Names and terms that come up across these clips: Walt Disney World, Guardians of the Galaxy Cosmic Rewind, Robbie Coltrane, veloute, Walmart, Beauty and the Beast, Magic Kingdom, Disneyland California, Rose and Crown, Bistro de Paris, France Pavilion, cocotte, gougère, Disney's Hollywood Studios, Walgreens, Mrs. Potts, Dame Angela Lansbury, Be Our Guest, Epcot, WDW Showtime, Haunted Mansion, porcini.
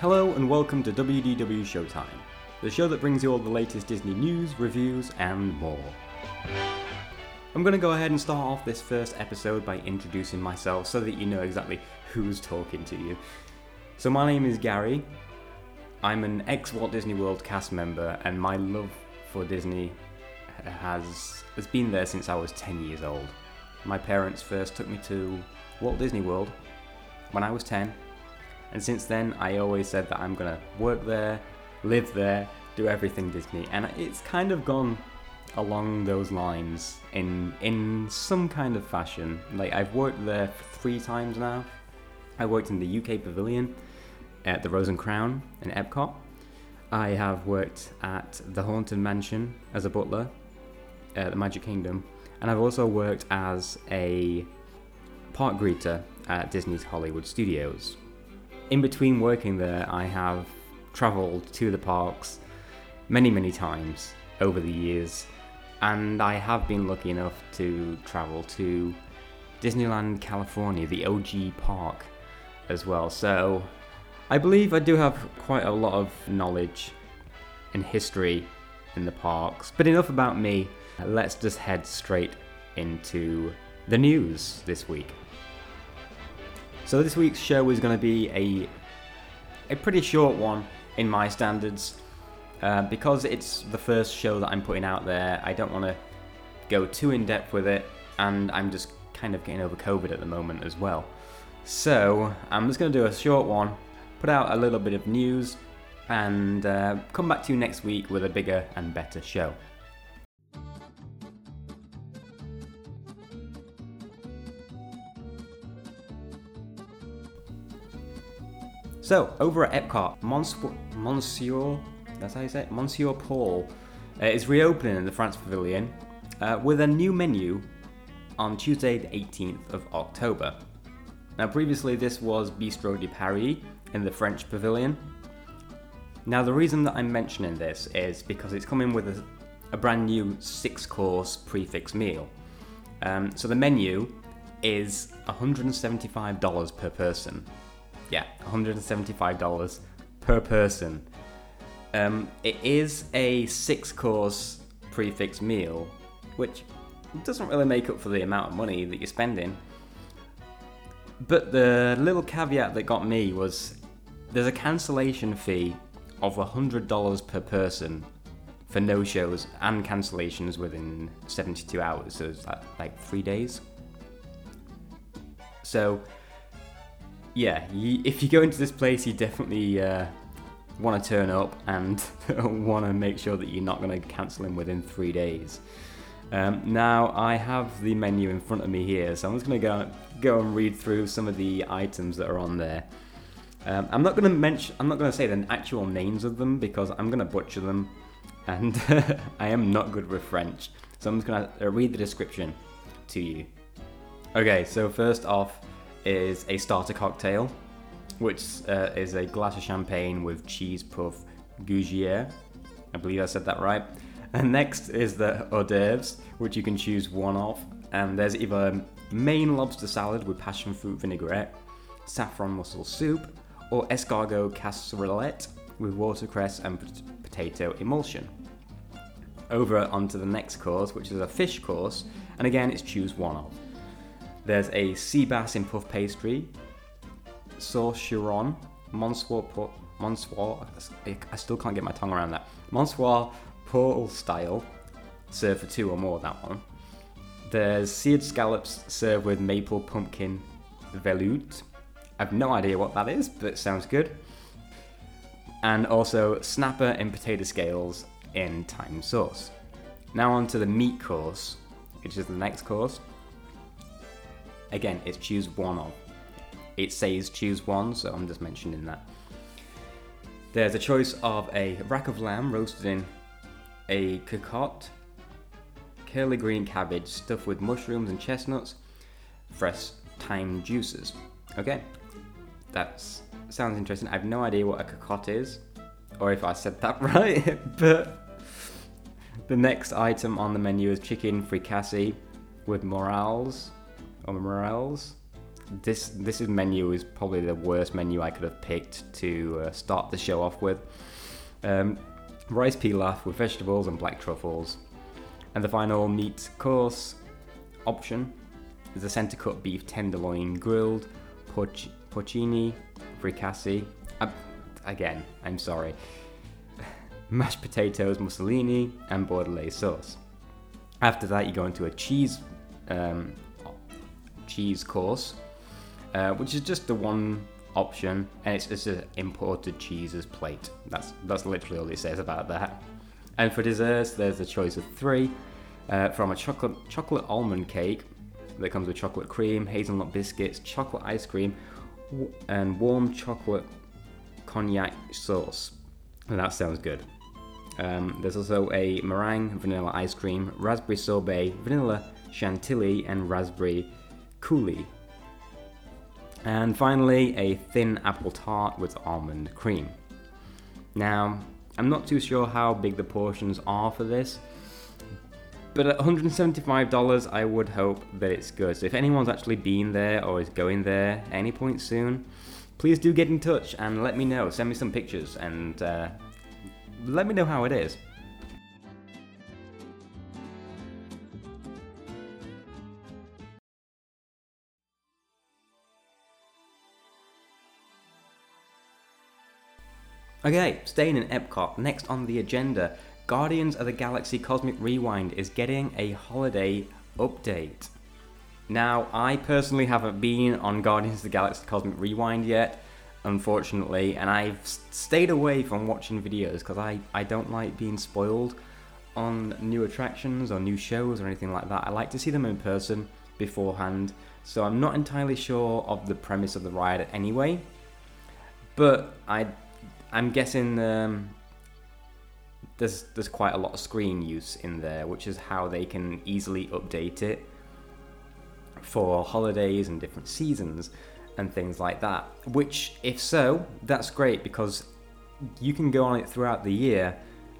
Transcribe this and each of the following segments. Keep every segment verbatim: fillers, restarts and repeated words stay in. Hello and welcome to W D W Showtime, the show that brings you all the latest Disney news, reviews, and more. I'm going to go ahead and start off this first episode by introducing myself so that you know exactly who's talking to you. So my name is Gary, I'm an ex-Walt Disney World cast member, and my love for Disney has, has been there since I was ten years old. My parents first took me to Walt Disney World when I was ten, and since then I always said that I'm going to work there, live there, do everything Disney, and it's kind of gone along those lines in in some kind of fashion. Like, I've worked there three times now. I worked in the U K Pavilion at the Rose and Crown in Epcot. I have worked at the Haunted Mansion as a butler at the Magic Kingdom, and I've also worked as a park greeter at Disney's Hollywood Studios. In between working there, I have travelled to the parks many, many times over the years, and I have been lucky enough to travel to Disneyland California, the O G park, as well. So I believe I do have quite a lot of knowledge and history in the parks. But enough about me, let's just head straight into the news this week. So this week's show is going to be a a pretty short one in my standards, uh, because it's the first show that I'm putting out there. I don't want to go too in depth with it, and I'm just kind of getting over COVID at the moment as well. So I'm just going to do a short one, put out a little bit of news, and uh, come back to you next week with a bigger and better show. So, over at Epcot, Monsieur, Monsieur, that's how you say it? Monsieur Paul uh, is reopening in the France Pavilion uh, with a new menu on Tuesday the eighteenth of October. Now, previously this was Bistro de Paris in the French Pavilion. Now, the reason that I'm mentioning this is because it's coming with a, a brand new six-course prefix meal. Um, so the menu is one hundred seventy-five dollars per person. Yeah, one hundred seventy-five dollars per person. Um, it is a six-course prefix meal, which doesn't really make up for the amount of money that you're spending. But the little caveat that got me was there's a cancellation fee of one hundred dollars per person for no-shows and cancellations within seventy-two hours, so it's like, like three days. So, yeah, you, if you go into this place, you definitely uh, want to turn up and want to make sure that you're not going to cancel them within three days. Um, now, I have the menu in front of me here, so I'm just going to go go and read through some of the items that are on there. Um, I'm not going to mention, I'm not going to say the actual names of them because I'm going to butcher them, and I am not good with French, so I'm just going to read the description to you. Okay, so first off is a starter cocktail, which uh, is a glass of champagne with cheese puff gougère. I believe I said that right. And next is the hors d'oeuvres, which you can choose one of. And there's either main lobster salad with passion fruit vinaigrette, saffron mussel soup, or escargot casserolette with watercress and p- potato emulsion. Over onto the next course, which is a fish course, and again it's choose one of. There's a sea bass in puff pastry, sauce chiron, Monsieur Paul, Monsieur, I still can't get my tongue around that, Monsieur Paul style, served for two or more, that one. There's seared scallops served with maple pumpkin veloute. I've no idea what that is, but it sounds good. And also snapper and potato scales in thyme sauce. Now on to the meat course, which is the next course. Again, it's choose one of. It says choose one, so I'm just mentioning that. There's a choice of a rack of lamb roasted in a cocotte, curly green cabbage stuffed with mushrooms and chestnuts, fresh thyme juices. Okay, that sounds interesting. I have no idea what a cocotte is, or if I said that right, but the next item on the menu is chicken fricassee with morels. Or morels, this this menu is probably the worst menu I could have picked to uh, start the show off with. Um, rice pilaf with vegetables and black truffles. And the final meat course option is a center cut beef tenderloin grilled, porc- porcini, fricassee. Uh, again, I'm sorry. Mashed potatoes, mussolini, and bordelaise sauce. After that, you go into a cheese um, cheese course, uh, which is just the one option, and it's just an imported cheeses plate. That's that's literally all it says about that. And for desserts, there's a choice of three, uh, from a chocolate chocolate almond cake that comes with chocolate cream, hazelnut biscuits, chocolate ice cream, w- and warm chocolate cognac sauce. And that sounds good. Um, there's also a meringue, vanilla ice cream, raspberry sorbet, vanilla chantilly, and raspberry coulis. And finally, a thin apple tart with almond cream. Now, I'm not too sure how big the portions are for this, but at one hundred seventy-five dollars, I would hope that it's good. So if anyone's actually been there or is going there at any point soon, please do get in touch and let me know. Send me some pictures and uh, let me know how it is. Okay, staying in Epcot, next on the agenda, Guardians of the Galaxy Cosmic Rewind is getting a holiday update. Now, I personally haven't been on Guardians of the Galaxy Cosmic Rewind yet, unfortunately, and I've stayed away from watching videos because I, I don't like being spoiled on new attractions or new shows or anything like that. I like to see them in person beforehand, so I'm not entirely sure of the premise of the ride anyway, but I... I'm guessing um, there's there's quite a lot of screen use in there, which is how they can easily update it for holidays and different seasons and things like that. Which, if so, that's great because you can go on it throughout the year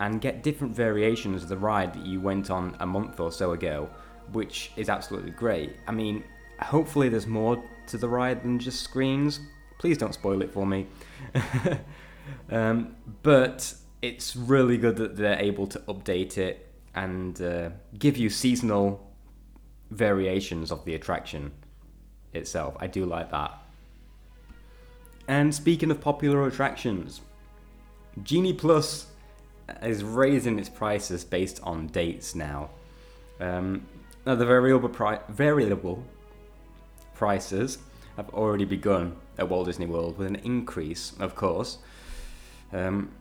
and get different variations of the ride that you went on a month or so ago, which is absolutely great. I mean, hopefully there's more to the ride than just screens. Please don't spoil it for me. Um, but it's really good that they're able to update it and uh, give you seasonal variations of the attraction itself. I do like that. And speaking of popular attractions, Genie Plus is raising its prices based on dates now. Um, now the variable, pri- variable prices have already begun at Walt Disney World with an increase, of course. Um,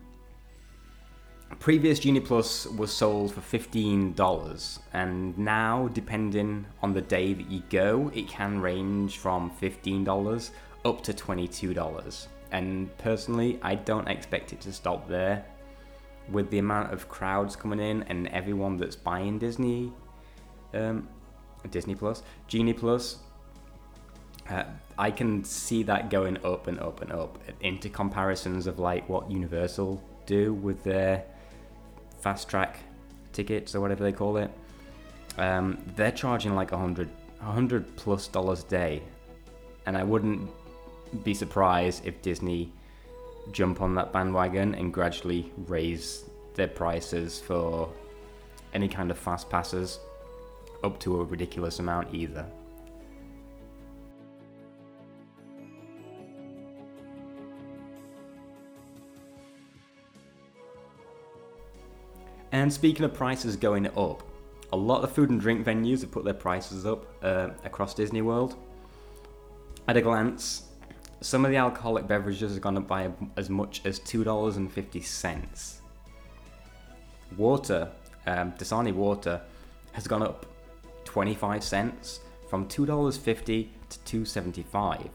previous Genie Plus was sold for fifteen dollars, and now, depending on the day that you go, it can range from fifteen dollars up to twenty-two dollars. And personally, I don't expect it to stop there. With the amount of crowds coming in and everyone that's buying Disney, um, Disney Plus, Genie Plus, Uh, I can see that going up and up and up into comparisons of like what Universal do with their fast track tickets or whatever they call it. Um, they're charging like a hundred, a hundred plus dollars a day, and I wouldn't be surprised if Disney jump on that bandwagon and gradually raise their prices for any kind of fast passes up to a ridiculous amount either. And speaking of prices going up, a lot of food and drink venues have put their prices up uh, across Disney World. At a glance, some of the alcoholic beverages have gone up by as much as two dollars and fifty cents. Water, um, Dasani water, has gone up twenty-five cents from two dollars and fifty cents to two dollars and seventy-five cents.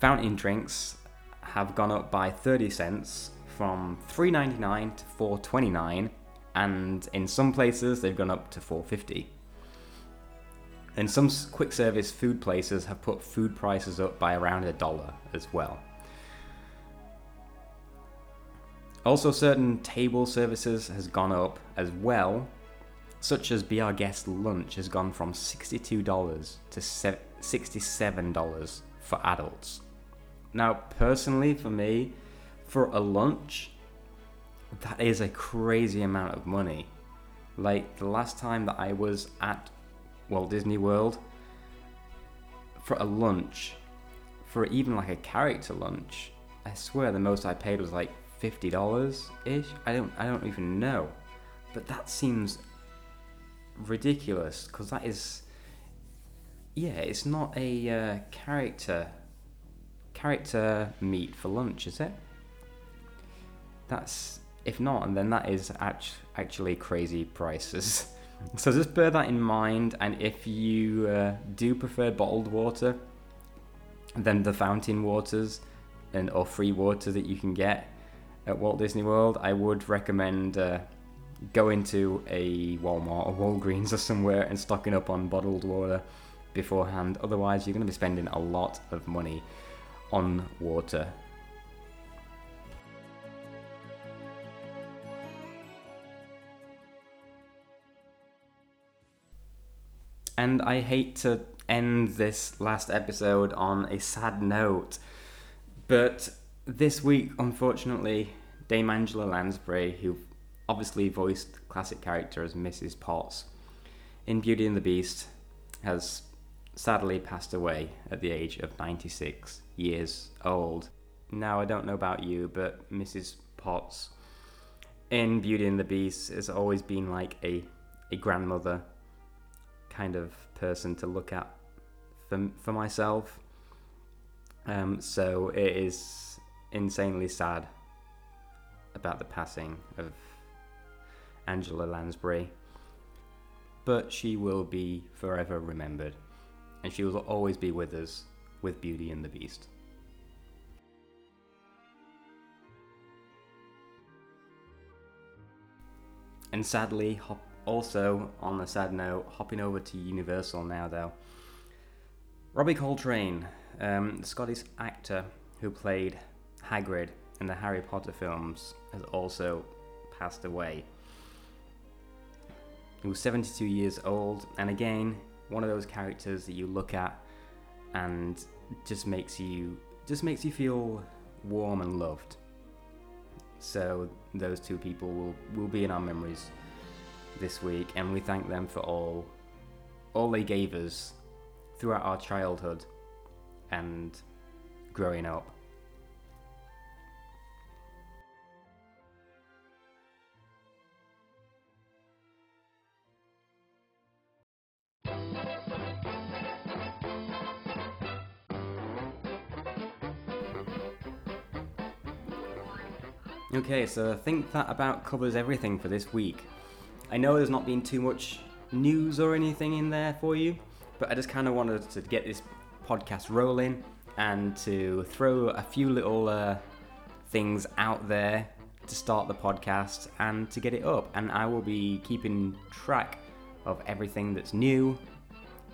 Fountain drinks have gone up by thirty cents. From three dollars and ninety-nine cents to four dollars and twenty-nine cents, and in some places they've gone up to four dollars and fifty cents. And some quick service food places have put food prices up by around a dollar as well. Also, certain table services has gone up as well, such as Be Our Guest lunch has gone from sixty-two dollars to sixty-seven dollars for adults. Now, personally, for me, for a lunch, that is a crazy amount of money. Like, the last time that I was at Walt Disney World, for a lunch, for even like a character lunch, I swear the most I paid was like fifty dollars-ish. I don't, I don't even know. But that seems ridiculous, because that is, yeah, it's not a uh, character, character meat for lunch, is it? That's, if not, and then that is act- actually crazy prices. So just bear that in mind, and if you uh, do prefer bottled water, then the fountain waters and or free water that you can get at Walt Disney World, I would recommend uh, going to a Walmart or Walgreens or somewhere and stocking up on bottled water beforehand. Otherwise, you're going to be spending a lot of money on water. And I hate to end this last episode on a sad note, but this week, unfortunately, Dame Angela Lansbury, who obviously voiced the classic character as Missus Potts in Beauty and the Beast, has sadly passed away at the age of ninety-six years old. Now, I don't know about you, but Missus Potts in Beauty and the Beast has always been like a, a grandmother kind of person to look at for, for myself, um, so it is insanely sad about the passing of Angela Lansbury, but she will be forever remembered, and she will always be with us with Beauty and the Beast. And sadly, hop Also, on a sad note, hopping over to Universal now, though. Robbie Coltrane, um, the Scottish actor who played Hagrid in the Harry Potter films, has also passed away. He was seventy-two years old, and again, one of those characters that you look at and just makes you just makes you feel warm and loved. So those two people will, will be in our memories this week, and we thank them for all all they gave us throughout our childhood and growing up. Okay, so I think that about covers everything for this week. I know there's not been too much news or anything in there for you, but I just kind of wanted to get this podcast rolling and to throw a few little uh, things out there to start the podcast and to get it up. And I will be keeping track of everything that's new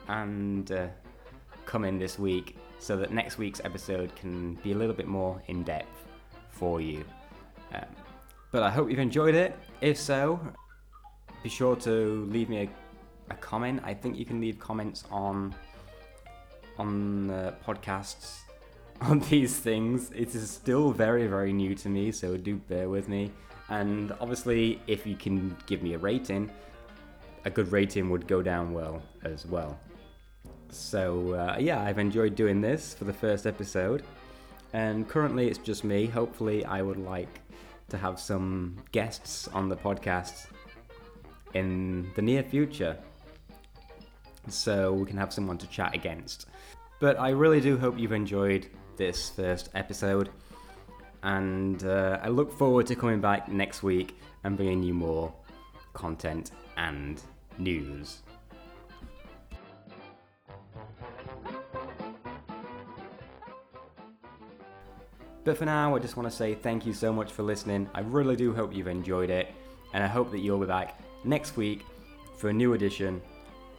and uh, coming this week, so that next week's episode can be a little bit more in depth for you. Um, but I hope you've enjoyed it. If so, be sure to leave me a, a comment. I think you can leave comments on on uh, podcasts on these things. It is still very, very new to me, so do bear with me. And obviously, if you can give me a rating, a good rating would go down well as well. So uh, yeah, I've enjoyed doing this for the first episode, and currently it's just me. Hopefully, I would like to have some guests on the podcast in the near future, so we can have someone to chat against. But I really do hope you've enjoyed this first episode, and uh, I look forward to coming back next week and bringing you more content and news. But for now, I just want to say thank you so much for listening. I really do hope you've enjoyed it, and I hope that you'll be back next week for a new edition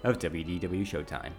of W D W Showtime.